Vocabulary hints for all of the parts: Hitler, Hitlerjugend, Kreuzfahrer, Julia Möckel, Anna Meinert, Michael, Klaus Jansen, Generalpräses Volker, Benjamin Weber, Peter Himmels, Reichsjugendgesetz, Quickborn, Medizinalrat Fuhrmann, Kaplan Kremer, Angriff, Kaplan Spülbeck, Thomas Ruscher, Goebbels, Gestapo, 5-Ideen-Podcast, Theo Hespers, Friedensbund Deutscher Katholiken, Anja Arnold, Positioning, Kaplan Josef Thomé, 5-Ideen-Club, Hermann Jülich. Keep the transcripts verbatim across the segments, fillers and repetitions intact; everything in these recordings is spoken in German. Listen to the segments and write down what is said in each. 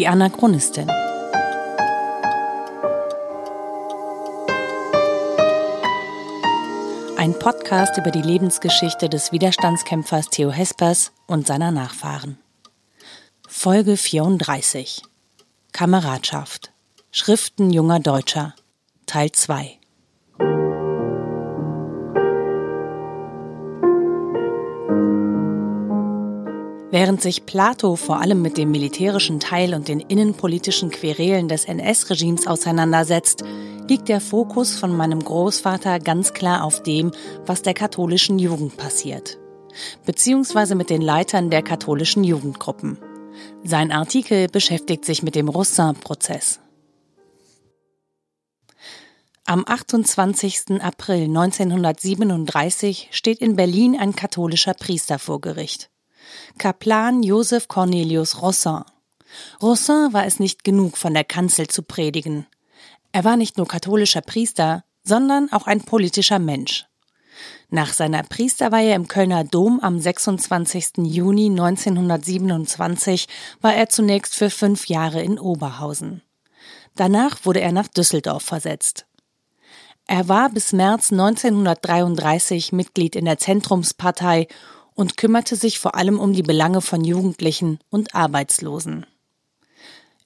die Anachronistin. Ein Podcast über die Lebensgeschichte des Widerstandskämpfers Theo Hespers und seiner Nachfahren. Folge vierunddreißig. Kameradschaft. Schriften junger Deutscher. Teil zwei. Während sich Plato vor allem mit dem militärischen Teil und den innenpolitischen Querelen des N S-Regimes auseinandersetzt, liegt der Fokus von meinem Großvater ganz klar auf dem, was der katholischen Jugend passiert. Beziehungsweise mit den Leitern der katholischen Jugendgruppen. Sein Artikel beschäftigt sich mit dem Roussin-Prozess. Am achtundzwanzigsten April neunzehnhundertsiebenunddreißig steht in Berlin ein katholischer Priester vor Gericht. Kaplan Josef Cornelius Rossin. Rossin war es nicht genug, von der Kanzel zu predigen. Er war nicht nur katholischer Priester, sondern auch ein politischer Mensch. Nach seiner Priesterweihe im Kölner Dom am sechsundzwanzigsten Juni neunzehnhundertsiebenundzwanzig war er zunächst für fünf Jahre in Oberhausen. Danach wurde er nach Düsseldorf versetzt. Er war bis März neunzehnhundertdreiunddreißig Mitglied in der Zentrumspartei und kümmerte sich vor allem um die Belange von Jugendlichen und Arbeitslosen.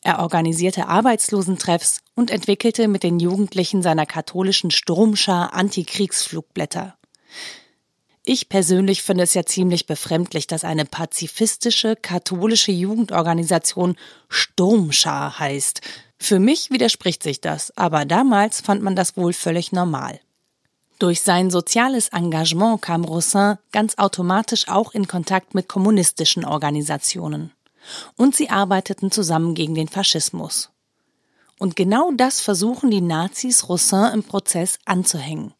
Er organisierte Arbeitslosentreffs und entwickelte mit den Jugendlichen seiner katholischen Sturmschar Antikriegsflugblätter. Ich persönlich finde es ja ziemlich befremdlich, dass eine pazifistische, katholische Jugendorganisation Sturmschar heißt. Für mich widerspricht sich das, aber damals fand man das wohl völlig normal. Durch sein soziales Engagement kam Rossin ganz automatisch auch in Kontakt mit kommunistischen Organisationen. Und sie arbeiteten zusammen gegen den Faschismus. Und genau das versuchen die Nazis Rossin im Prozess anzuhängen.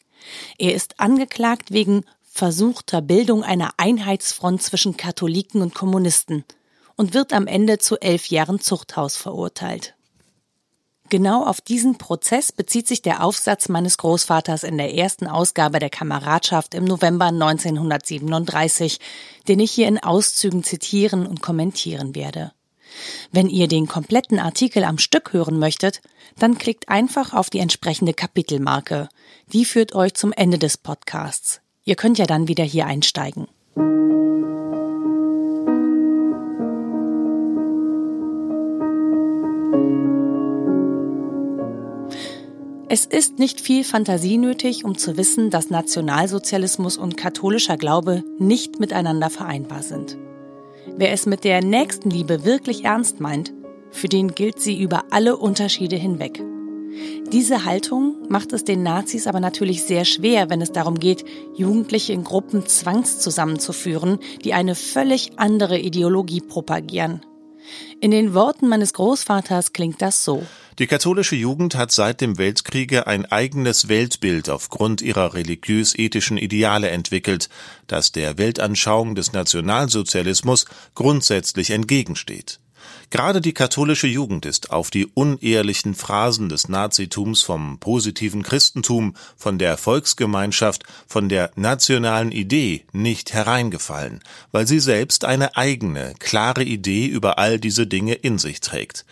Er ist angeklagt wegen versuchter Bildung einer Einheitsfront zwischen Katholiken und Kommunisten und wird am Ende zu elf Jahren Zuchthaus verurteilt. Genau auf diesen Prozess bezieht sich der Aufsatz meines Großvaters in der ersten Ausgabe der Kameradschaft im November neunzehnhundertsiebenunddreißig, den ich hier in Auszügen zitieren und kommentieren werde. Wenn ihr den kompletten Artikel am Stück hören möchtet, dann klickt einfach auf die entsprechende Kapitelmarke. Die führt euch zum Ende des Podcasts. Ihr könnt ja dann wieder hier einsteigen. Es ist nicht viel Fantasie nötig, um zu wissen, dass Nationalsozialismus und katholischer Glaube nicht miteinander vereinbar sind. Wer es mit der Nächstenliebe wirklich ernst meint, für den gilt sie über alle Unterschiede hinweg. Diese Haltung macht es den Nazis aber natürlich sehr schwer, wenn es darum geht, Jugendliche in Gruppen zwangszusammenzuführen, die eine völlig andere Ideologie propagieren. In den Worten meines Großvaters klingt das so. Die katholische Jugend hat seit dem Weltkriege ein eigenes Weltbild aufgrund ihrer religiös-ethischen Ideale entwickelt, das der Weltanschauung des Nationalsozialismus grundsätzlich entgegensteht. Gerade die katholische Jugend ist auf die unehrlichen Phrasen des Nazitums vom positiven Christentum, von der Volksgemeinschaft, von der nationalen Idee nicht hereingefallen, weil sie selbst eine eigene, klare Idee über all diese Dinge in sich trägt.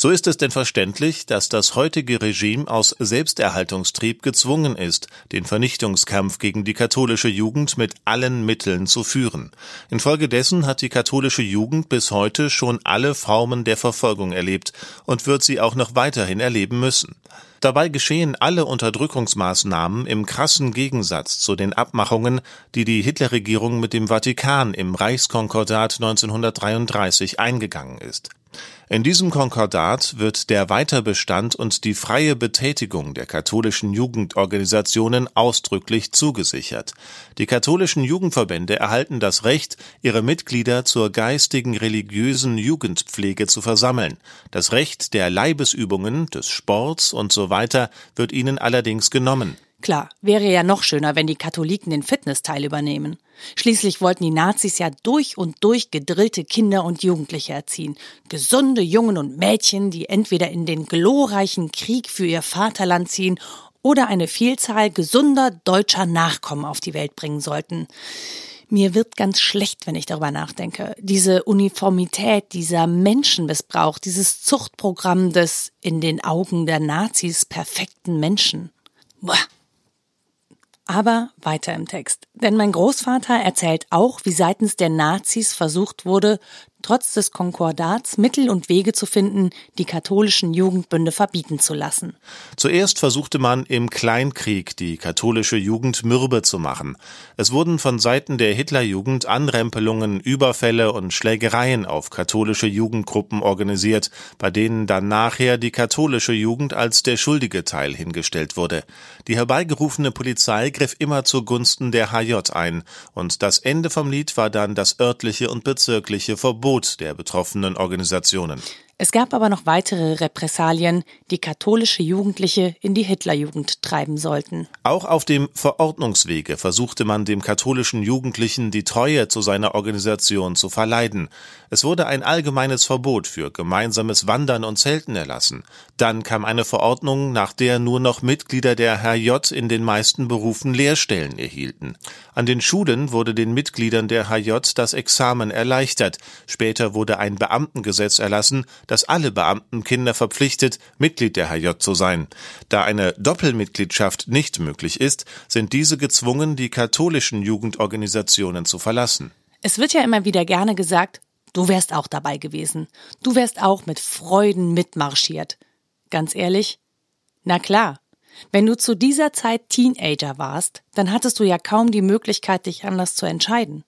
So ist es denn verständlich, dass das heutige Regime aus Selbsterhaltungstrieb gezwungen ist, den Vernichtungskampf gegen die katholische Jugend mit allen Mitteln zu führen. Infolgedessen hat die katholische Jugend bis heute schon alle Formen der Verfolgung erlebt und wird sie auch noch weiterhin erleben müssen. Dabei geschehen alle Unterdrückungsmaßnahmen im krassen Gegensatz zu den Abmachungen, die die Hitlerregierung mit dem Vatikan im Reichskonkordat neunzehnhundertdreiunddreißig eingegangen ist. In diesem Konkordat wird der Weiterbestand und die freie Betätigung der katholischen Jugendorganisationen ausdrücklich zugesichert. Die katholischen Jugendverbände erhalten das Recht, ihre Mitglieder zur geistigen religiösen Jugendpflege zu versammeln. Das Recht der Leibesübungen, des Sports und so weiter wird ihnen allerdings genommen. Klar, wäre ja noch schöner, wenn die Katholiken den Fitnessteil übernehmen. Schließlich wollten die Nazis ja durch und durch gedrillte Kinder und Jugendliche erziehen. Gesunde Jungen und Mädchen, die entweder in den glorreichen Krieg für ihr Vaterland ziehen oder eine Vielzahl gesunder deutscher Nachkommen auf die Welt bringen sollten. Mir wird ganz schlecht, wenn ich darüber nachdenke. Diese Uniformität, dieser Menschenmissbrauch, dieses Zuchtprogramm des in den Augen der Nazis perfekten Menschen. Boah. Aber weiter im Text. Denn mein Großvater erzählt auch, wie seitens der Nazis versucht wurde, trotz des Konkordats Mittel und Wege zu finden, die katholischen Jugendbünde verbieten zu lassen. Zuerst versuchte man im Kleinkrieg die katholische Jugend mürbe zu machen. Es wurden von Seiten der Hitlerjugend Anrempelungen, Überfälle und Schlägereien auf katholische Jugendgruppen organisiert, bei denen dann nachher die katholische Jugend als der schuldige Teil hingestellt wurde. Die herbeigerufene Polizei griff immer zugunsten der H J ein und das Ende vom Lied war dann das örtliche und bezirkliche Verbot der betroffenen Organisationen. Es gab aber noch weitere Repressalien, die katholische Jugendliche in die Hitlerjugend treiben sollten. Auch auf dem Verordnungswege versuchte man dem katholischen Jugendlichen die Treue zu seiner Organisation zu verleiden. Es wurde ein allgemeines Verbot für gemeinsames Wandern und Zelten erlassen. Dann kam eine Verordnung, nach der nur noch Mitglieder der H J in den meisten Berufen Lehrstellen erhielten. An den Schulen wurde den Mitgliedern der H J das Examen erleichtert. Später wurde ein Beamtengesetz erlassen, dass alle Beamtenkinder verpflichtet, Mitglied der H J zu sein. Da eine Doppelmitgliedschaft nicht möglich ist, sind diese gezwungen, die katholischen Jugendorganisationen zu verlassen. Es wird ja immer wieder gerne gesagt, du wärst auch dabei gewesen. Du wärst auch mit Freuden mitmarschiert. Ganz ehrlich? Na klar. Wenn du zu dieser Zeit Teenager warst, dann hattest du ja kaum die Möglichkeit, dich anders zu entscheiden.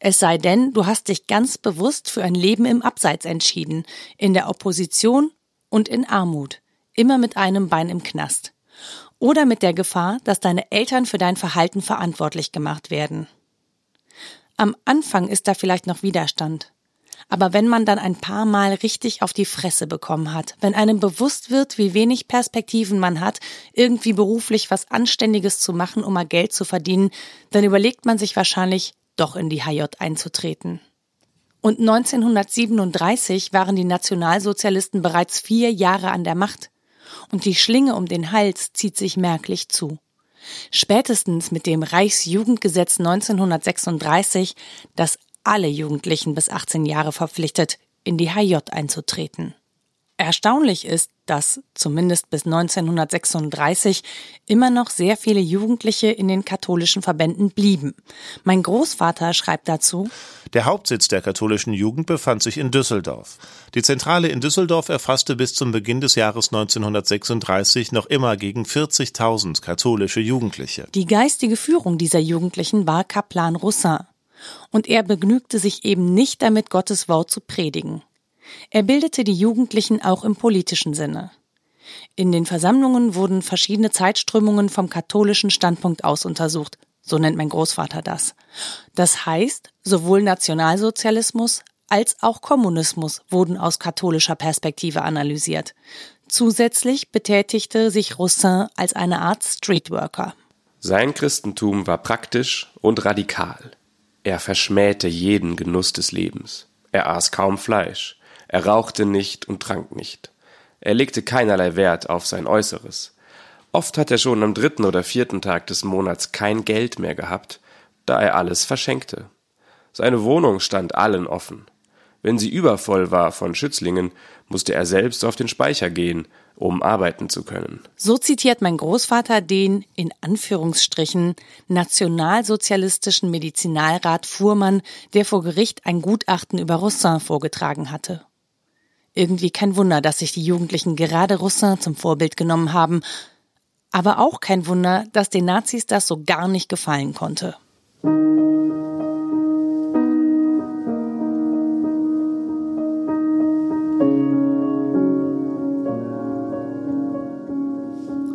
Es sei denn, du hast dich ganz bewusst für ein Leben im Abseits entschieden, in der Opposition und in Armut, immer mit einem Bein im Knast. Oder mit der Gefahr, dass deine Eltern für dein Verhalten verantwortlich gemacht werden. Am Anfang ist da vielleicht noch Widerstand. Aber wenn man dann ein paar Mal richtig auf die Fresse bekommen hat, wenn einem bewusst wird, wie wenig Perspektiven man hat, irgendwie beruflich was Anständiges zu machen, um mal Geld zu verdienen, dann überlegt man sich wahrscheinlich, doch in die H J einzutreten. Und neunzehnhundertsiebenunddreißig waren die Nationalsozialisten bereits vier Jahre an der Macht. Und die Schlinge um den Hals zieht sich merklich zu. Spätestens mit dem Reichsjugendgesetz neunzehnhundertsechsunddreißig, das alle Jugendlichen bis achtzehn Jahre verpflichtet, in die H J einzutreten. Erstaunlich ist, dass zumindest bis neunzehnhundertsechsunddreißig immer noch sehr viele Jugendliche in den katholischen Verbänden blieben. Mein Großvater schreibt dazu: Der Hauptsitz der katholischen Jugend befand sich in Düsseldorf. Die Zentrale in Düsseldorf erfasste bis zum Beginn des Jahres neunzehnhundertsechsunddreißig noch immer gegen vierzigtausend katholische Jugendliche. Die geistige Führung dieser Jugendlichen war Kaplan Rossin. Und er begnügte sich eben nicht damit, Gottes Wort zu predigen. Er bildete die Jugendlichen auch im politischen Sinne. In den Versammlungen wurden verschiedene Zeitströmungen vom katholischen Standpunkt aus untersucht, so nennt mein Großvater das. Das heißt, sowohl Nationalsozialismus als auch Kommunismus wurden aus katholischer Perspektive analysiert. Zusätzlich betätigte sich Rossin als eine Art Streetworker. Sein Christentum war praktisch und radikal. Er verschmähte jeden Genuss des Lebens. Er aß kaum Fleisch. Er rauchte nicht und trank nicht. Er legte keinerlei Wert auf sein Äußeres. Oft hat er schon am dritten oder vierten Tag des Monats kein Geld mehr gehabt, da er alles verschenkte. Seine Wohnung stand allen offen. Wenn sie übervoll war von Schützlingen, musste er selbst auf den Speicher gehen, um arbeiten zu können. So zitiert mein Großvater den, in Anführungsstrichen, nationalsozialistischen Medizinalrat Fuhrmann, der vor Gericht ein Gutachten über Rossin vorgetragen hatte. Irgendwie kein Wunder, dass sich die Jugendlichen gerade Rossin zum Vorbild genommen haben. Aber auch kein Wunder, dass den Nazis das so gar nicht gefallen konnte.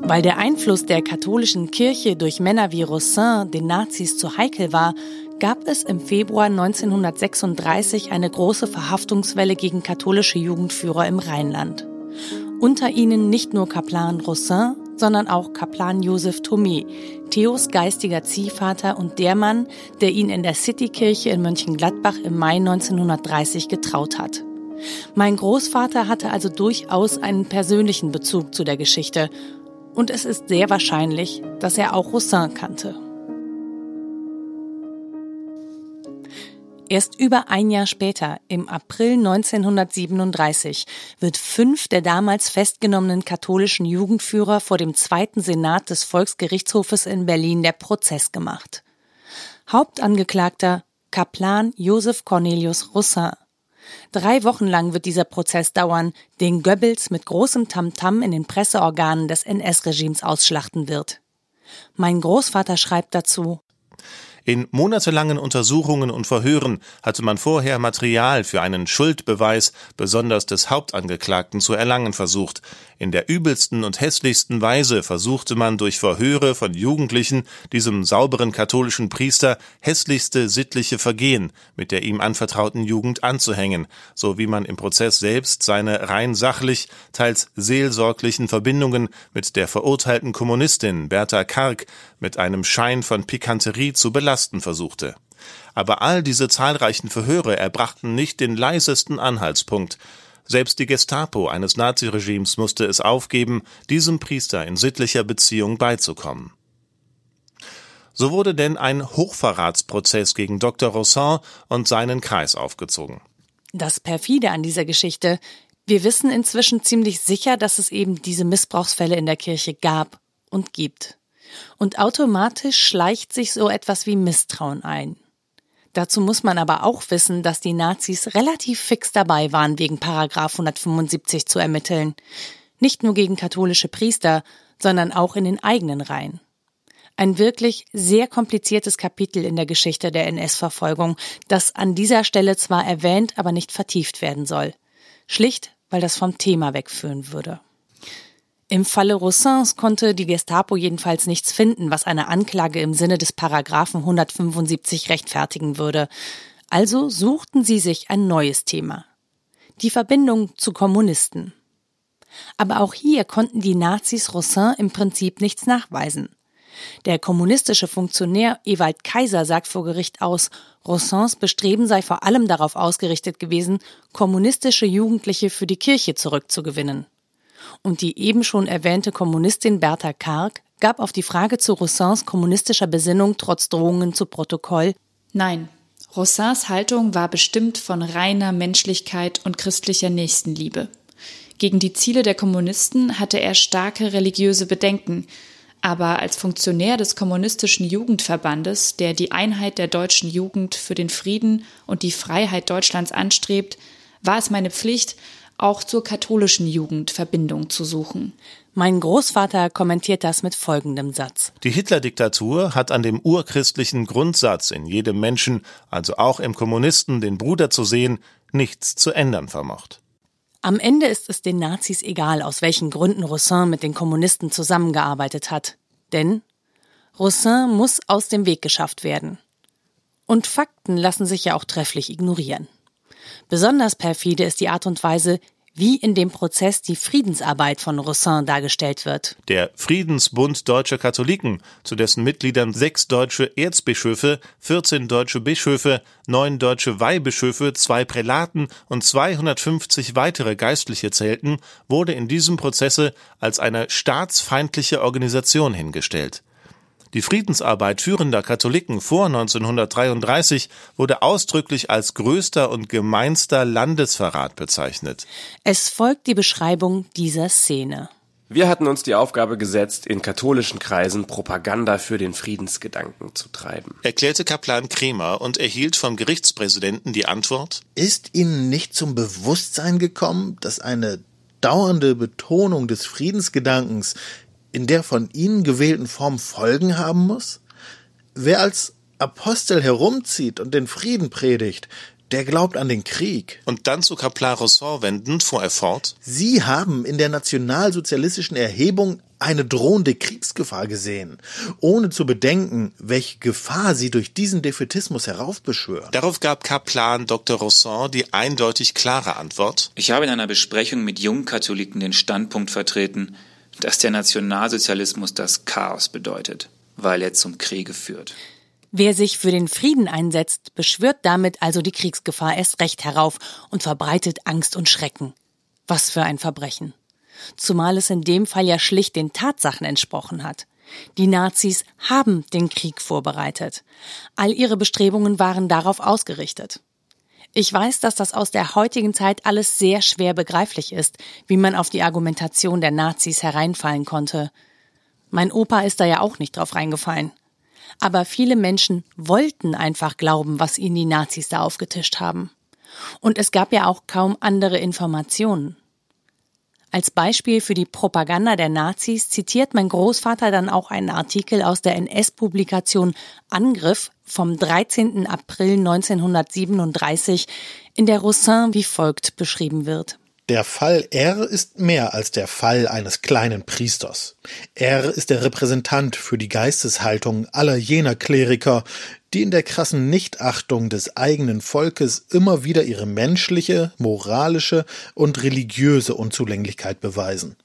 Weil der Einfluss der katholischen Kirche durch Männer wie Rossin den Nazis zu heikel war, gab es im Februar neunzehnhundertsechsunddreißig eine große Verhaftungswelle gegen katholische Jugendführer im Rheinland. Unter ihnen nicht nur Kaplan Rossin, sondern auch Kaplan Josef Thomé, Theos geistiger Ziehvater und der Mann, der ihn in der Citykirche in Mönchengladbach im Mai neunzehnhundertdreißig getraut hat. Mein Großvater hatte also durchaus einen persönlichen Bezug zu der Geschichte. Und es ist sehr wahrscheinlich, dass er auch Rossin kannte. Erst über ein Jahr später, im April neunzehnhundertsiebenunddreißig, wird fünf der damals festgenommenen katholischen Jugendführer vor dem Zweiten Senat des Volksgerichtshofes in Berlin der Prozess gemacht. Hauptangeklagter Kaplan Josef Cornelius Rossin. Drei Wochen lang wird dieser Prozess dauern, den Goebbels mit großem Tamtam in den Presseorganen des N S-Regimes ausschlachten wird. Mein Großvater schreibt dazu: In monatelangen Untersuchungen und Verhören hatte man vorher Material für einen Schuldbeweis besonders des Hauptangeklagten zu erlangen versucht. In der übelsten und hässlichsten Weise versuchte man durch Verhöre von Jugendlichen diesem sauberen katholischen Priester hässlichste sittliche Vergehen mit der ihm anvertrauten Jugend anzuhängen, so wie man im Prozess selbst seine rein sachlich, teils seelsorglichen Verbindungen mit der verurteilten Kommunistin Bertha Karg mit einem Schein von Pikanterie zu belasten versuchte. Aber all diese zahlreichen Verhöre erbrachten nicht den leisesten Anhaltspunkt. Selbst die Gestapo eines Naziregimes musste es aufgeben, diesem Priester in sittlicher Beziehung beizukommen. So wurde denn ein Hochverratsprozess gegen Doktor Rossin und seinen Kreis aufgezogen. Das Perfide an dieser Geschichte: Wir wissen inzwischen ziemlich sicher, dass es eben diese Missbrauchsfälle in der Kirche gab und gibt. Und automatisch schleicht sich so etwas wie Misstrauen ein. Dazu muss man aber auch wissen, dass die Nazis relativ fix dabei waren, wegen Paragraph hundertfünfundsiebzig zu ermitteln. Nicht nur gegen katholische Priester, sondern auch in den eigenen Reihen. Ein wirklich sehr kompliziertes Kapitel in der Geschichte der N S-Verfolgung, das an dieser Stelle zwar erwähnt, aber nicht vertieft werden soll. Schlicht, weil das vom Thema wegführen würde. Im Falle Rossins konnte die Gestapo jedenfalls nichts finden, was eine Anklage im Sinne des Paragraphen hundertfünfundsiebzig rechtfertigen würde. Also suchten sie sich ein neues Thema: die Verbindung zu Kommunisten. Aber auch hier konnten die Nazis Rossin im Prinzip nichts nachweisen. Der kommunistische Funktionär Ewald Kaiser sagt vor Gericht aus, Rossins Bestreben sei vor allem darauf ausgerichtet gewesen, kommunistische Jugendliche für die Kirche zurückzugewinnen. Und die eben schon erwähnte Kommunistin Bertha Karg gab auf die Frage zu Rossins kommunistischer Besinnung trotz Drohungen zu Protokoll: Nein, Rossins Haltung war bestimmt von reiner Menschlichkeit und christlicher Nächstenliebe. Gegen die Ziele der Kommunisten hatte er starke religiöse Bedenken, aber als Funktionär des kommunistischen Jugendverbandes, der die Einheit der deutschen Jugend für den Frieden und die Freiheit Deutschlands anstrebt, war es meine Pflicht, auch zur katholischen Jugend Verbindung zu suchen. Mein Großvater kommentiert das mit folgendem Satz: Die Hitler-Diktatur hat an dem urchristlichen Grundsatz, in jedem Menschen, also auch im Kommunisten, den Bruder zu sehen, nichts zu ändern vermocht. Am Ende ist es den Nazis egal, aus welchen Gründen Rossin mit den Kommunisten zusammengearbeitet hat. Denn Rossin muss aus dem Weg geschafft werden. Und Fakten lassen sich ja auch trefflich ignorieren. Besonders perfide ist die Art und Weise, wie in dem Prozess die Friedensarbeit von Rossin dargestellt wird. Der Friedensbund Deutscher Katholiken, zu dessen Mitgliedern sechs deutsche Erzbischöfe, vierzehn deutsche Bischöfe, neun deutsche Weihbischöfe, zwei Prälaten und zweihundertfünfzig weitere Geistliche zählten, wurde in diesem Prozesse als eine staatsfeindliche Organisation hingestellt. Die Friedensarbeit führender Katholiken vor neunzehnhundertdreiunddreißig wurde ausdrücklich als größter und gemeinster Landesverrat bezeichnet. Es folgt die Beschreibung dieser Szene. Wir hatten uns die Aufgabe gesetzt, in katholischen Kreisen Propaganda für den Friedensgedanken zu treiben, erklärte Kaplan Kremer und erhielt vom Gerichtspräsidenten die Antwort: Ist Ihnen nicht zum Bewusstsein gekommen, dass eine dauernde Betonung des Friedensgedankens in der von ihnen gewählten Form Folgen haben muss? Wer als Apostel herumzieht und den Frieden predigt, der glaubt an den Krieg. Und dann zu Kaplan Rossin wendend, fuhr er fort: Sie haben in der nationalsozialistischen Erhebung eine drohende Kriegsgefahr gesehen, ohne zu bedenken, welche Gefahr sie durch diesen Defätismus heraufbeschwören. Darauf gab Kaplan Doktor Rossin die eindeutig klare Antwort: Ich habe in einer Besprechung mit jungen Katholiken den Standpunkt vertreten, dass der Nationalsozialismus das Chaos bedeutet, weil er zum Kriege führt. Wer sich für den Frieden einsetzt, beschwört damit also die Kriegsgefahr erst recht herauf und verbreitet Angst und Schrecken. Was für ein Verbrechen. Zumal es in dem Fall ja schlicht den Tatsachen entsprochen hat. Die Nazis haben den Krieg vorbereitet. All ihre Bestrebungen waren darauf ausgerichtet. Ich weiß, dass das aus der heutigen Zeit alles sehr schwer begreiflich ist, wie man auf die Argumentation der Nazis hereinfallen konnte. Mein Opa ist da ja auch nicht drauf reingefallen. Aber viele Menschen wollten einfach glauben, was ihnen die Nazis da aufgetischt haben. Und es gab ja auch kaum andere Informationen. Als Beispiel für die Propaganda der Nazis zitiert mein Großvater dann auch einen Artikel aus der N S-Publikation Angriff vom dreizehnten April neunzehnhundertsiebenunddreißig, in der Rossin wie folgt beschrieben wird. Der Fall R ist mehr als der Fall eines kleinen Priesters. Er ist der Repräsentant für die Geisteshaltung aller jener Kleriker, die in der krassen Nichtachtung des eigenen Volkes immer wieder ihre menschliche, moralische und religiöse Unzulänglichkeit beweisen.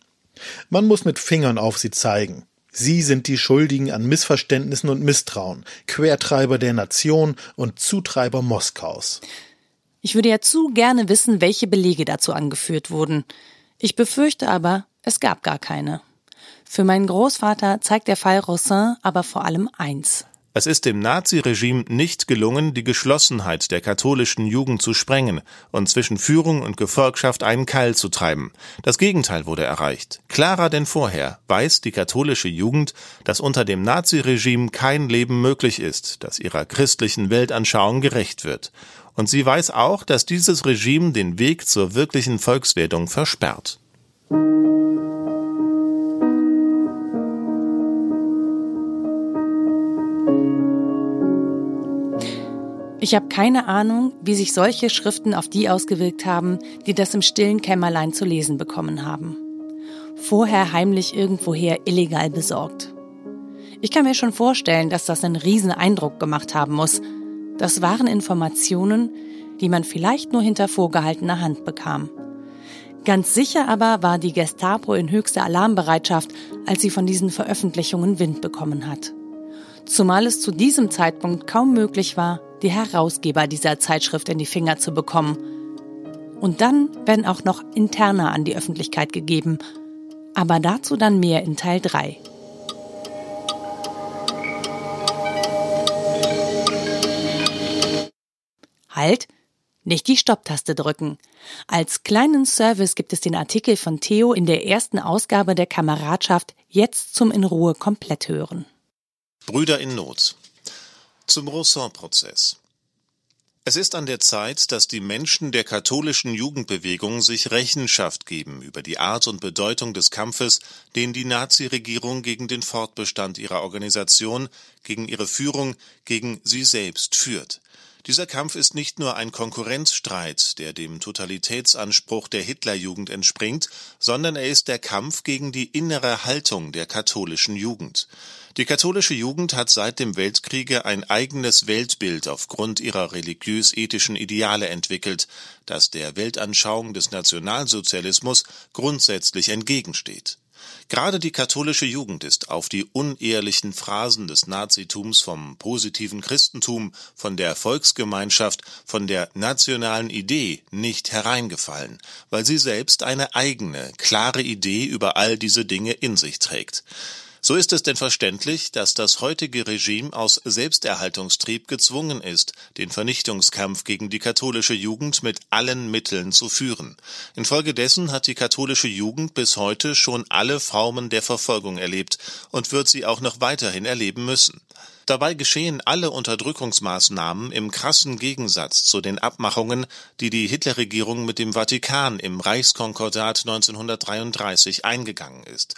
Man muss mit Fingern auf sie zeigen. Sie sind die Schuldigen an Missverständnissen und Misstrauen, Quertreiber der Nation und Zutreiber Moskaus. Ich würde ja zu gerne wissen, welche Belege dazu angeführt wurden. Ich befürchte aber, es gab gar keine. Für meinen Großvater zeigt der Fall Rossin aber vor allem eins. Es ist dem Naziregime nicht gelungen, die Geschlossenheit der katholischen Jugend zu sprengen und zwischen Führung und Gefolgschaft einen Keil zu treiben. Das Gegenteil wurde erreicht. Klarer denn vorher weiß die katholische Jugend, dass unter dem Naziregime kein Leben möglich ist, das ihrer christlichen Weltanschauung gerecht wird. Und sie weiß auch, dass dieses Regime den Weg zur wirklichen Volkswerdung versperrt. Ich habe keine Ahnung, wie sich solche Schriften auf die ausgewirkt haben, die das im stillen Kämmerlein zu lesen bekommen haben. Vorher heimlich irgendwoher illegal besorgt. Ich kann mir schon vorstellen, dass das einen riesen Eindruck gemacht haben muss. Das waren Informationen, die man vielleicht nur hinter vorgehaltener Hand bekam. Ganz sicher aber war die Gestapo in höchster Alarmbereitschaft, als sie von diesen Veröffentlichungen Wind bekommen hat. Zumal es zu diesem Zeitpunkt kaum möglich war, die Herausgeber dieser Zeitschrift in die Finger zu bekommen. Und dann werden auch noch Interna an die Öffentlichkeit gegeben. Aber dazu dann mehr in Teil drei. Halt, nicht die Stopptaste drücken. Als kleinen Service gibt es den Artikel von Theo in der ersten Ausgabe der Kameradschaft jetzt zum in Ruhe komplett hören. Brüder in Not. Zum Rossin-Prozess. Es ist an der Zeit, dass die Menschen der katholischen Jugendbewegung sich Rechenschaft geben über die Art und Bedeutung des Kampfes, den die Nazi-Regierung gegen den Fortbestand ihrer Organisation, gegen ihre Führung, gegen sie selbst führt. Dieser Kampf ist nicht nur ein Konkurrenzstreit, der dem Totalitätsanspruch der Hitlerjugend entspringt, sondern er ist der Kampf gegen die innere Haltung der katholischen Jugend. Die katholische Jugend hat seit dem Weltkriege ein eigenes Weltbild aufgrund ihrer religiös-ethischen Ideale entwickelt, das der Weltanschauung des Nationalsozialismus grundsätzlich entgegensteht. Gerade die katholische Jugend ist auf die unehrlichen Phrasen des Nazitums vom positiven Christentum, von der Volksgemeinschaft, von der nationalen Idee nicht hereingefallen, weil sie selbst eine eigene, klare Idee über all diese Dinge in sich trägt. So ist es denn verständlich, dass das heutige Regime aus Selbsterhaltungstrieb gezwungen ist, den Vernichtungskampf gegen die katholische Jugend mit allen Mitteln zu führen. Infolgedessen hat die katholische Jugend bis heute schon alle Formen der Verfolgung erlebt und wird sie auch noch weiterhin erleben müssen. Dabei geschehen alle Unterdrückungsmaßnahmen im krassen Gegensatz zu den Abmachungen, die die Hitlerregierung mit dem Vatikan im Reichskonkordat neunzehnhundertdreiunddreißig eingegangen ist.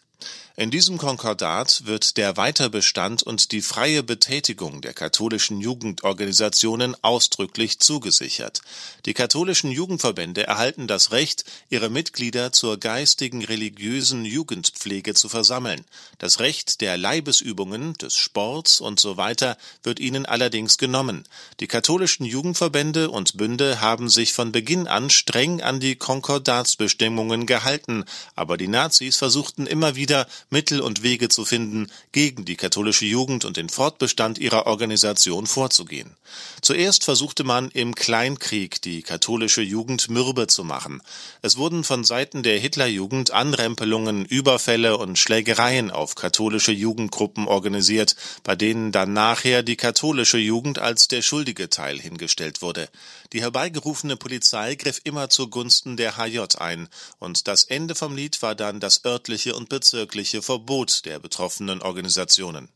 In diesem Konkordat wird der Weiterbestand und die freie Betätigung der katholischen Jugendorganisationen ausdrücklich zugesichert. Die katholischen Jugendverbände erhalten das Recht, ihre Mitglieder zur geistigen religiösen Jugendpflege zu versammeln. Das Recht der Leibesübungen, des Sports und so weiter wird ihnen allerdings genommen. Die katholischen Jugendverbände und Bünde haben sich von Beginn an streng an die Konkordatsbestimmungen gehalten, aber die Nazis versuchten immer wieder, Mittel und Wege zu finden, gegen die katholische Jugend und den Fortbestand ihrer Organisation vorzugehen. Zuerst versuchte man im Kleinkrieg die katholische Jugend mürbe zu machen. Es wurden von Seiten der Hitlerjugend Anrempelungen, Überfälle und Schlägereien auf katholische Jugendgruppen organisiert, bei denen dann nachher die katholische Jugend als der schuldige Teil hingestellt wurde. Die herbeigerufene Polizei griff immer zugunsten der H J ein, und das Ende vom Lied war dann das örtliche und bezirkliche Verbot der betroffenen Organisationen.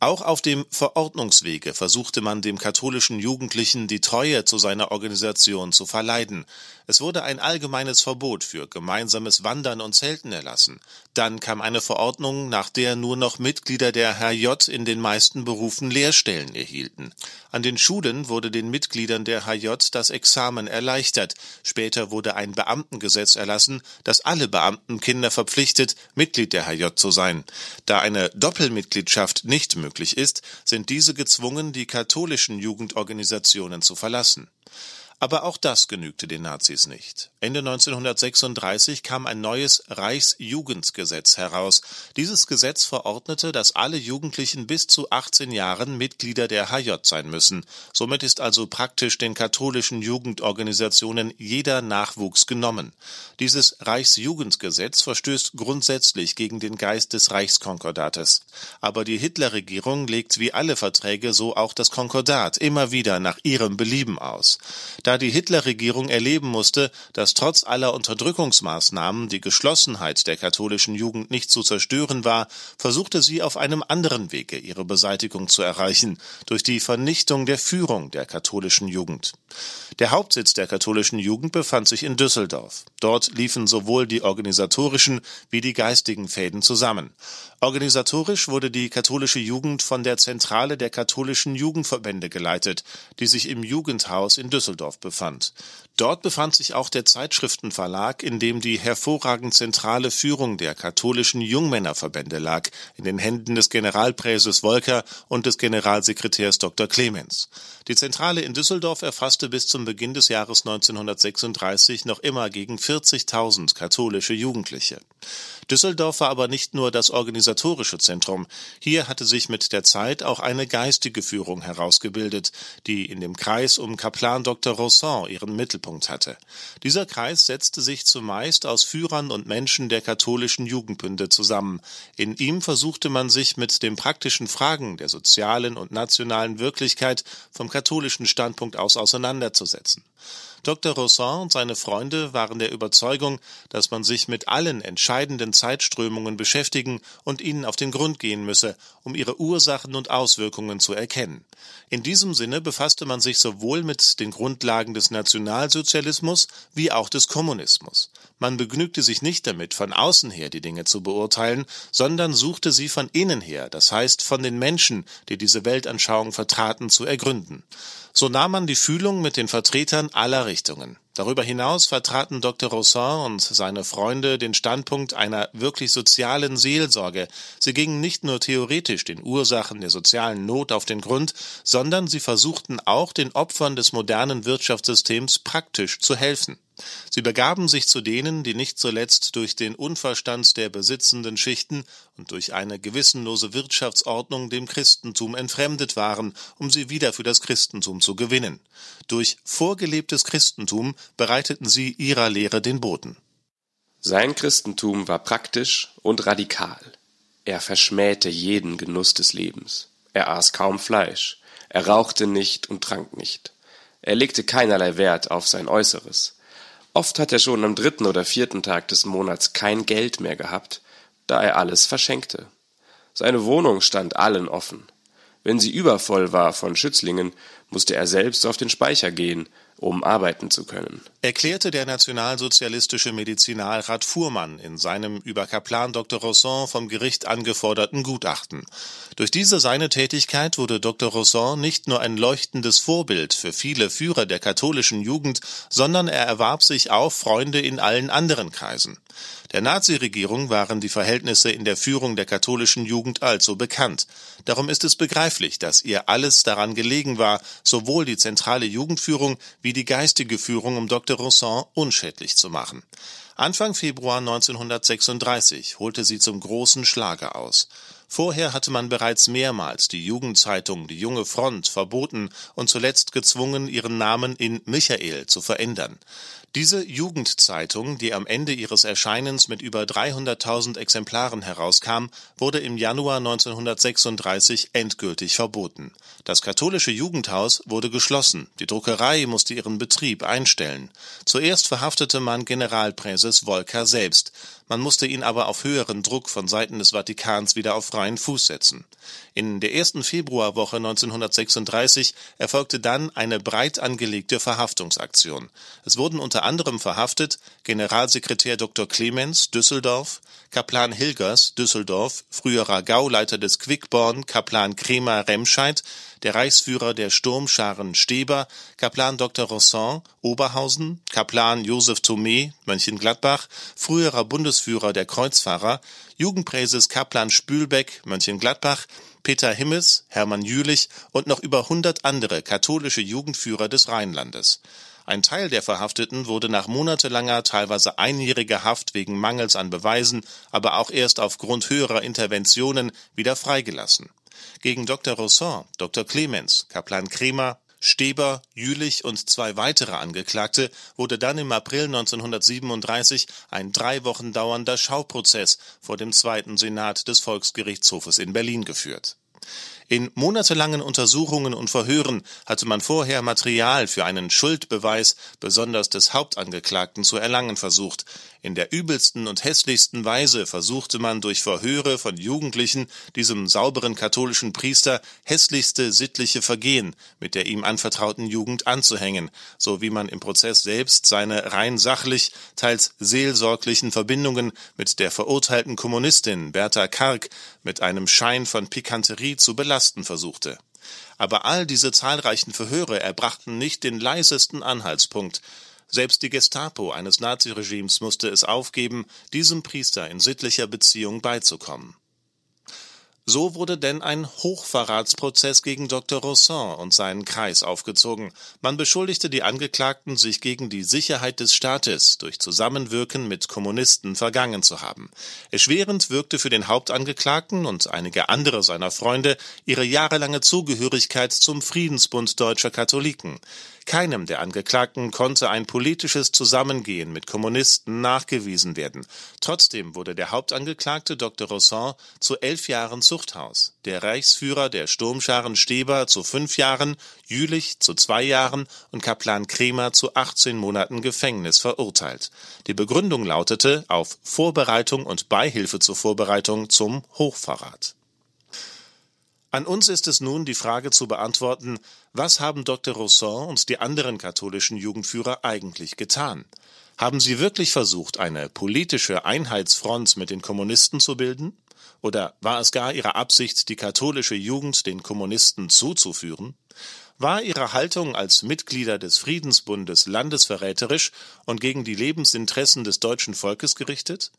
Auch auf dem Verordnungswege versuchte man dem katholischen Jugendlichen die Treue zu seiner Organisation zu verleiden. Es wurde ein allgemeines Verbot für gemeinsames Wandern und Zelten erlassen. Dann kam eine Verordnung, nach der nur noch Mitglieder der H J in den meisten Berufen Lehrstellen erhielten. An den Schulen wurde den Mitgliedern der H J das Examen erleichtert. Später wurde ein Beamtengesetz erlassen, das alle Beamtenkinder verpflichtet, Mitglied der H J zu sein. Da eine Doppelmitgliedschaft nicht möglich ist, sind diese gezwungen, die katholischen Jugendorganisationen zu verlassen. Aber auch das genügte den Nazis nicht. Ende neunzehnhundertsechsunddreißig kam ein neues Reichsjugendgesetz heraus. Dieses Gesetz verordnete, dass alle Jugendlichen bis zu achtzehn Jahren Mitglieder der H J sein müssen. Somit ist also praktisch den katholischen Jugendorganisationen jeder Nachwuchs genommen. Dieses Reichsjugendgesetz verstößt grundsätzlich gegen den Geist des Reichskonkordates. Aber die Hitlerregierung legt wie alle Verträge so auch das Konkordat immer wieder nach ihrem Belieben aus. Da die Hitlerregierung erleben musste, dass trotz aller Unterdrückungsmaßnahmen die Geschlossenheit der katholischen Jugend nicht zu zerstören war, versuchte sie auf einem anderen Wege ihre Beseitigung zu erreichen, durch die Vernichtung der Führung der katholischen Jugend. Der Hauptsitz der katholischen Jugend befand sich in Düsseldorf. Dort liefen sowohl die organisatorischen wie die geistigen Fäden zusammen. Organisatorisch wurde die katholische Jugend von der Zentrale der katholischen Jugendverbände geleitet, die sich im Jugendhaus in Düsseldorf befand. Dort befand sich auch der Zeitschriftenverlag, in dem die hervorragend zentrale Führung der katholischen Jungmännerverbände lag, in den Händen des Generalpräses Volker und des Generalsekretärs Doktor Clemens. Die Zentrale in Düsseldorf erfasste bis zum Beginn des Jahres neunzehnhundertsechsunddreißig noch immer gegen vierzigtausend katholische Jugendliche. Düsseldorf war aber nicht nur das organisatorische Zentrum. Hier hatte sich mit der Zeit auch eine geistige Führung herausgebildet, die in dem Kreis um Kaplan Doktor Rossin ihren Mittelpunkt hatte. Dieser Kreis setzte sich zumeist aus Führern und Menschen der katholischen Jugendbünde zusammen. In ihm versuchte man sich mit den praktischen Fragen der sozialen und nationalen Wirklichkeit vom katholischen Standpunkt aus auseinanderzusetzen. Doktor Rossin und seine Freunde waren der Überzeugung, dass man sich mit allen entscheidenden Zeitströmungen beschäftigen und ihnen auf den Grund gehen müsse, um ihre Ursachen und Auswirkungen zu erkennen. In diesem Sinne befasste man sich sowohl mit den Grundlagen des Nationalsozialismus wie auch des Kommunismus. Man begnügte sich nicht damit, von außen her die Dinge zu beurteilen, sondern suchte sie von innen her, das heißt von den Menschen, die diese Weltanschauung vertraten, zu ergründen. So nahm man die Fühlung mit den Vertretern aller Richtungen. Darüber hinaus vertraten Doktor Rossin und seine Freunde den Standpunkt einer wirklich sozialen Seelsorge. Sie gingen nicht nur theoretisch den Ursachen der sozialen Not auf den Grund, sondern sie versuchten auch, den Opfern des modernen Wirtschaftssystems praktisch zu helfen. Sie begaben sich zu denen, die nicht zuletzt durch den Unverstand der besitzenden Schichten und durch eine gewissenlose Wirtschaftsordnung dem Christentum entfremdet waren, um sie wieder für das Christentum zu gewinnen. Durch vorgelebtes Christentum bereiteten sie ihrer Lehre den Boden. Sein Christentum war praktisch und radikal. Er verschmähte jeden Genuss des Lebens. Er aß kaum Fleisch. Er rauchte nicht und trank nicht. Er legte keinerlei Wert auf sein Äußeres. Oft hat er schon am dritten oder vierten Tag des Monats kein Geld mehr gehabt, da er alles verschenkte. Seine Wohnung stand allen offen. Wenn sie übervoll war von Schützlingen, musste er selbst auf den Speicher gehen, um arbeiten zu können. Erklärte der nationalsozialistische Medizinalrat Fuhrmann in seinem über Kaplan Doktor Rossin vom Gericht angeforderten Gutachten. Durch diese seine Tätigkeit wurde Doktor Rossin nicht nur ein leuchtendes Vorbild für viele Führer der katholischen Jugend, sondern er erwarb sich auch Freunde in allen anderen Kreisen. Der Naziregierung waren die Verhältnisse in der Führung der katholischen Jugend allzu bekannt. Darum ist es begreiflich, dass ihr alles daran gelegen war, sowohl die zentrale Jugendführung wie die geistige Führung um Doktor Rossin unschädlich zu machen. Anfang Februar neunzehnhundertsechsunddreißig holte sie zum großen Schlage aus. Vorher hatte man bereits mehrmals die Jugendzeitung Die Junge Front verboten und zuletzt gezwungen, ihren Namen in Michael zu verändern. Diese Jugendzeitung, die am Ende ihres Erscheinens mit über dreihunderttausend Exemplaren herauskam, wurde im Januar neunzehnhundertsechsunddreißig endgültig verboten. Das katholische Jugendhaus wurde geschlossen, die Druckerei musste ihren Betrieb einstellen. Zuerst verhaftete man Generalpräses Volker selbst. Man musste ihn aber auf höheren Druck von Seiten des Vatikans wieder auf freien Fuß setzen. In der ersten Februarwoche neunzehnhundertsechsunddreißig erfolgte dann eine breit angelegte Verhaftungsaktion. Es wurden unter anderem verhaftet Generalsekretär Doktor Clemens, Düsseldorf, Kaplan Hilgers, Düsseldorf, früherer Gauleiter des Quickborn, Kaplan Kremer, Remscheid, der Reichsführer der Sturmscharen Steber, Kaplan Doktor Rossin, Oberhausen, Kaplan Josef Thomé, Mönchengladbach, früherer Bundesführer der Kreuzfahrer, Jugendpräses Kaplan Spülbeck, Mönchengladbach, Peter Himmels, Hermann Jülich und noch über hundert andere katholische Jugendführer des Rheinlandes. Ein Teil der Verhafteten wurde nach monatelanger, teilweise einjähriger Haft wegen Mangels an Beweisen, aber auch erst aufgrund höherer Interventionen wieder freigelassen. Gegen Doktor Rossin, Doktor Clemens, Kaplan Kremer, Steber, Jülich und zwei weitere Angeklagte wurde dann im April neunzehnhundertsiebenunddreißig ein drei Wochen dauernder Schauprozess vor dem Zweiten Senat des Volksgerichtshofes in Berlin geführt. In monatelangen Untersuchungen und Verhören hatte man vorher Material für einen Schuldbeweis besonders des Hauptangeklagten zu erlangen versucht. In der übelsten und hässlichsten Weise versuchte man durch Verhöre von Jugendlichen diesem sauberen katholischen Priester hässlichste sittliche Vergehen mit der ihm anvertrauten Jugend anzuhängen, so wie man im Prozess selbst seine rein sachlich, teils seelsorglichen Verbindungen mit der verurteilten Kommunistin Bertha Karg mit einem Schein von Pikanterie zu belasten versuchte. Aber all diese zahlreichen Verhöre erbrachten nicht den leisesten Anhaltspunkt. Selbst die Gestapo eines Naziregimes musste es aufgeben, diesem Priester in sittlicher Beziehung beizukommen. So wurde denn ein Hochverratsprozess gegen Doktor Rossin und seinen Kreis aufgezogen. Man beschuldigte die Angeklagten, sich gegen die Sicherheit des Staates durch Zusammenwirken mit Kommunisten vergangen zu haben. Erschwerend wirkte für den Hauptangeklagten und einige andere seiner Freunde ihre jahrelange Zugehörigkeit zum Friedensbund Deutscher Katholiken. Keinem der Angeklagten konnte ein politisches Zusammengehen mit Kommunisten nachgewiesen werden. Trotzdem wurde der Hauptangeklagte Doktor Rossin zu elf Jahren Zuchthaus, der Reichsführer der Sturmscharen Steber zu fünf Jahren, Jülich zu zwei Jahren und Kaplan Kremer zu achtzehn Monaten Gefängnis verurteilt. Die Begründung lautete auf Vorbereitung und Beihilfe zur Vorbereitung zum Hochverrat. An uns ist es nun, die Frage zu beantworten, was haben Doktor Rossin und die anderen katholischen Jugendführer eigentlich getan? Haben sie wirklich versucht, eine politische Einheitsfront mit den Kommunisten zu bilden? Oder war es gar ihre Absicht, die katholische Jugend den Kommunisten zuzuführen? War ihre Haltung als Mitglieder des Friedensbundes landesverräterisch und gegen die Lebensinteressen des deutschen Volkes gerichtet?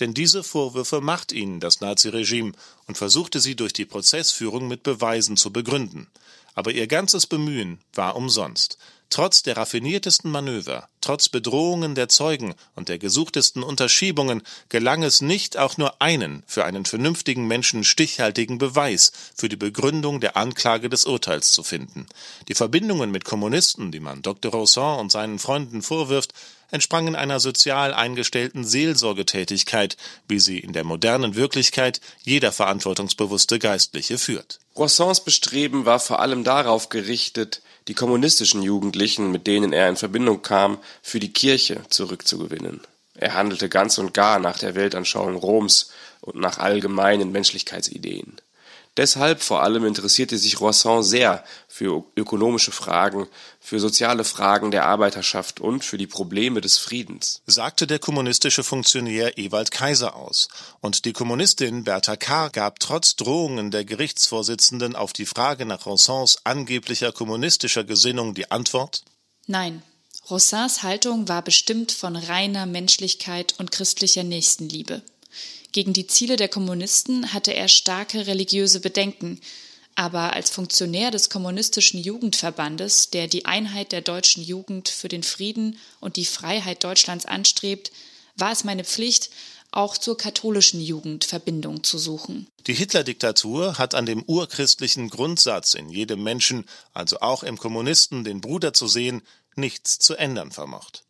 Denn diese Vorwürfe macht ihnen das Naziregime und versuchte sie durch die Prozessführung mit Beweisen zu begründen. Aber ihr ganzes Bemühen war umsonst. Trotz der raffiniertesten Manöver, trotz Bedrohungen der Zeugen und der gesuchtesten Unterschiebungen gelang es nicht, auch nur einen für einen vernünftigen Menschen stichhaltigen Beweis für die Begründung der Anklage des Urteils zu finden. Die Verbindungen mit Kommunisten, die man Doktor Rossin und seinen Freunden vorwirft, entsprangen einer sozial eingestellten Seelsorgetätigkeit, wie sie in der modernen Wirklichkeit jeder verantwortungsbewusste Geistliche führt. Rossins Bestreben war vor allem darauf gerichtet, die kommunistischen Jugendlichen, mit denen er in Verbindung kam, für die Kirche zurückzugewinnen. Er handelte ganz und gar nach der Weltanschauung Roms und nach allgemeinen Menschlichkeitsideen. Deshalb vor allem interessierte sich Rossin sehr für ökonomische Fragen, für soziale Fragen der Arbeiterschaft und für die Probleme des Friedens, sagte der kommunistische Funktionär Ewald Kaiser aus. Und die Kommunistin Bertha Karg gab trotz Drohungen der Gerichtsvorsitzenden auf die Frage nach Rossins angeblicher kommunistischer Gesinnung die Antwort: Nein, Rossins Haltung war bestimmt von reiner Menschlichkeit und christlicher Nächstenliebe. Gegen die Ziele der Kommunisten hatte er starke religiöse Bedenken, aber als Funktionär des kommunistischen Jugendverbandes, der die Einheit der deutschen Jugend für den Frieden und die Freiheit Deutschlands anstrebt, war es meine Pflicht, auch zur katholischen Jugend Verbindung zu suchen. Die Hitler-Diktatur hat an dem urchristlichen Grundsatz, in jedem Menschen, also auch im Kommunisten, den Bruder zu sehen, nichts zu ändern vermocht.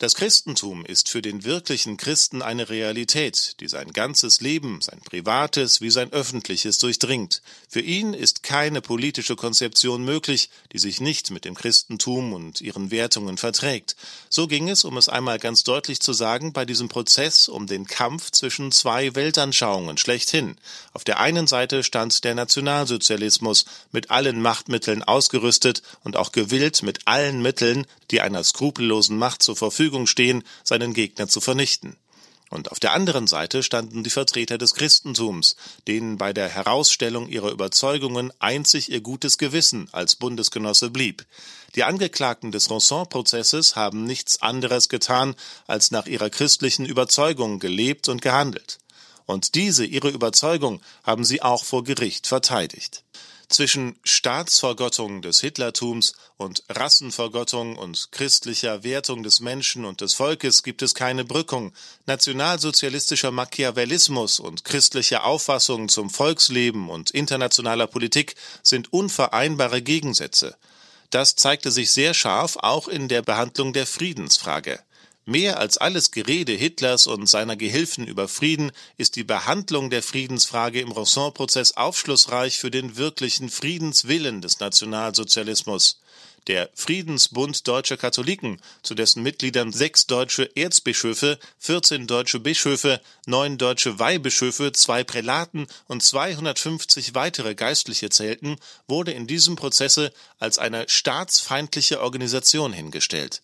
Das Christentum ist für den wirklichen Christen eine Realität, die sein ganzes Leben, sein privates wie sein öffentliches durchdringt. Für ihn ist keine politische Konzeption möglich, die sich nicht mit dem Christentum und ihren Wertungen verträgt. So ging es, um es einmal ganz deutlich zu sagen, bei diesem Prozess um den Kampf zwischen zwei Weltanschauungen schlechthin. Auf der einen Seite stand der Nationalsozialismus, mit allen Machtmitteln ausgerüstet und auch gewillt, mit allen Mitteln, die einer skrupellosen Macht zur Verfügung stehen, seinen Gegner zu vernichten. Und auf der anderen Seite standen die Vertreter des Christentums, denen bei der Herausstellung ihrer Überzeugungen einzig ihr gutes Gewissen als Bundesgenosse blieb. Die Angeklagten des Rossin-Prozesses haben nichts anderes getan, als nach ihrer christlichen Überzeugung gelebt und gehandelt. Und diese, ihre Überzeugung, haben sie auch vor Gericht verteidigt. Zwischen Staatsvergottung des Hitlertums und Rassenvergottung und christlicher Wertung des Menschen und des Volkes gibt es keine Brückung. Nationalsozialistischer Machiavellismus und christliche Auffassungen zum Volksleben und internationaler Politik sind unvereinbare Gegensätze. Das zeigte sich sehr scharf auch in der Behandlung der Friedensfrage. Mehr als alles Gerede Hitlers und seiner Gehilfen über Frieden ist die Behandlung der Friedensfrage im Rossin-Prozess aufschlussreich für den wirklichen Friedenswillen des Nationalsozialismus. Der Friedensbund Deutscher Katholiken, zu dessen Mitgliedern sechs deutsche Erzbischöfe, vierzehn deutsche Bischöfe, neun deutsche Weihbischöfe, zwei Prälaten und zweihundertfünfzig weitere Geistliche zählten, wurde in diesem Prozesse als eine staatsfeindliche Organisation hingestellt.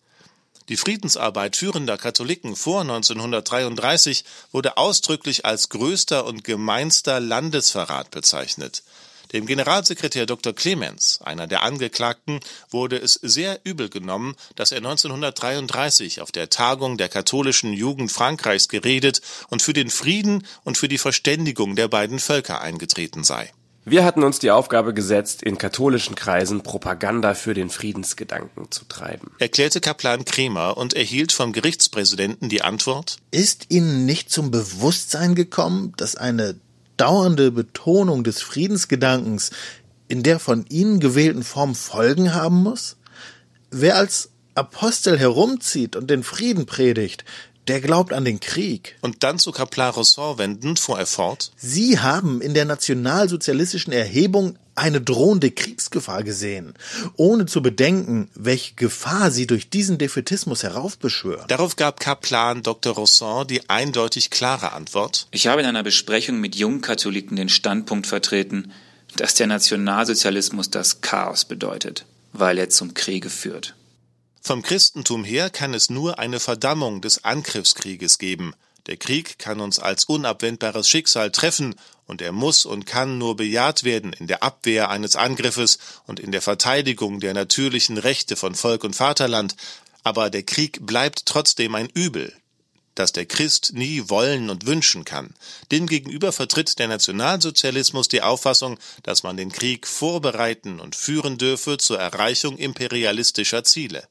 Die Friedensarbeit führender Katholiken vor neunzehnhundertdreiunddreißig wurde ausdrücklich als größter und gemeinster Landesverrat bezeichnet. Dem Generalsekretär Doktor Clemens, einer der Angeklagten, wurde es sehr übel genommen, dass er neunzehnhundertdreiunddreißig auf der Tagung der katholischen Jugend Frankreichs geredet und für den Frieden und für die Verständigung der beiden Völker eingetreten sei. Wir hatten uns die Aufgabe gesetzt, in katholischen Kreisen Propaganda für den Friedensgedanken zu treiben, erklärte Kaplan Kremer und erhielt vom Gerichtspräsidenten die Antwort: Ist Ihnen nicht zum Bewusstsein gekommen, dass eine dauernde Betonung des Friedensgedankens in der von Ihnen gewählten Form Folgen haben muss? Wer als Apostel herumzieht und den Frieden predigt, der glaubt an den Krieg. Und dann zu Kaplan Rossin wendend, fuhr er fort: Sie haben in der nationalsozialistischen Erhebung eine drohende Kriegsgefahr gesehen, ohne zu bedenken, welche Gefahr sie durch diesen Defätismus heraufbeschwören. Darauf gab Kaplan Doktor Rossin die eindeutig klare Antwort: Ich habe in einer Besprechung mit Jungkatholiken den Standpunkt vertreten, dass der Nationalsozialismus das Chaos bedeutet, weil er zum Kriege führt. Vom Christentum her kann es nur eine Verdammung des Angriffskrieges geben. Der Krieg kann uns als unabwendbares Schicksal treffen, und er muss und kann nur bejaht werden in der Abwehr eines Angriffes und in der Verteidigung der natürlichen Rechte von Volk und Vaterland. Aber der Krieg bleibt trotzdem ein Übel, das der Christ nie wollen und wünschen kann. Demgegenüber vertritt der Nationalsozialismus die Auffassung, dass man den Krieg vorbereiten und führen dürfe zur Erreichung imperialistischer Ziele.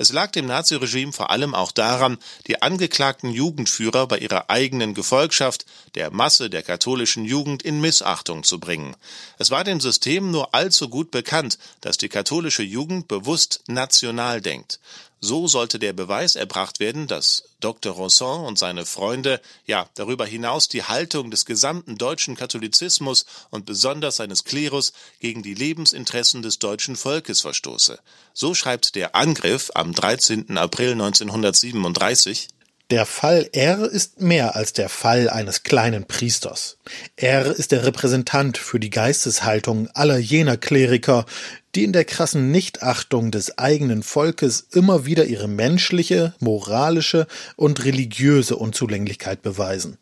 Es lag dem Naziregime vor allem auch daran, die angeklagten Jugendführer bei ihrer eigenen Gefolgschaft, der Masse der katholischen Jugend, in Missachtung zu bringen. Es war dem System nur allzu gut bekannt, dass die katholische Jugend bewusst national denkt. So sollte der Beweis erbracht werden, dass Doktor Rossin und seine Freunde, ja darüber hinaus die Haltung des gesamten deutschen Katholizismus und besonders seines Klerus, gegen die Lebensinteressen des deutschen Volkes verstoße. So schreibt der Angriff am dreizehnten April neunzehnhundertsiebenunddreißig: Der Fall R ist mehr als der Fall eines kleinen Priesters. Er ist der Repräsentant für die Geisteshaltung aller jener Kleriker, die in der krassen Nichtachtung des eigenen Volkes immer wieder ihre menschliche, moralische und religiöse Unzulänglichkeit beweisen.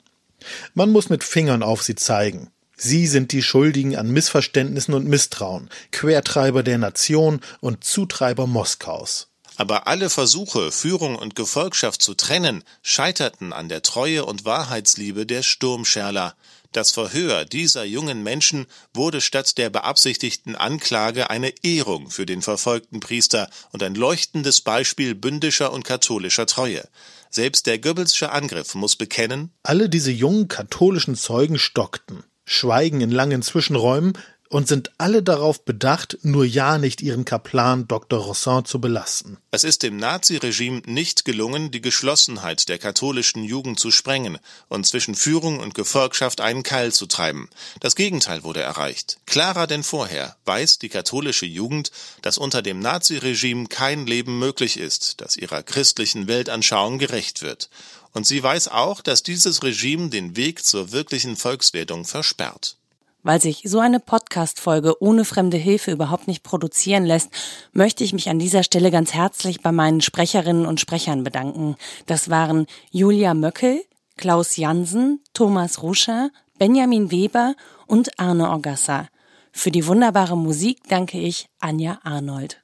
Man muss mit Fingern auf sie zeigen. Sie sind die Schuldigen an Missverständnissen und Misstrauen, Quertreiber der Nation und Zutreiber Moskaus. Aber alle Versuche, Führung und Gefolgschaft zu trennen, scheiterten an der Treue und Wahrheitsliebe der Sturmscherler. Das Verhör dieser jungen Menschen wurde statt der beabsichtigten Anklage eine Ehrung für den verfolgten Priester und ein leuchtendes Beispiel bündischer und katholischer Treue. Selbst der Goebbelsche Angriff muss bekennen: Alle diese jungen katholischen Zeugen stockten, schweigen in langen Zwischenräumen und sind alle darauf bedacht, nur ja nicht ihren Kaplan Doktor Rossin zu belasten. Es ist dem Naziregime nicht gelungen, die Geschlossenheit der katholischen Jugend zu sprengen und zwischen Führung und Gefolgschaft einen Keil zu treiben. Das Gegenteil wurde erreicht. Klarer denn vorher weiß die katholische Jugend, dass unter dem Naziregime kein Leben möglich ist, das ihrer christlichen Weltanschauung gerecht wird. Und sie weiß auch, dass dieses Regime den Weg zur wirklichen Volkswertung versperrt. Weil sich so eine Podcast-Folge ohne fremde Hilfe überhaupt nicht produzieren lässt, möchte ich mich an dieser Stelle ganz herzlich bei meinen Sprecherinnen und Sprechern bedanken. Das waren Julia Möckel, Klaus Jansen, Thomas Ruscher, Benjamin Weber und Arne Orgasser. Für die wunderbare Musik danke ich Anja Arnold.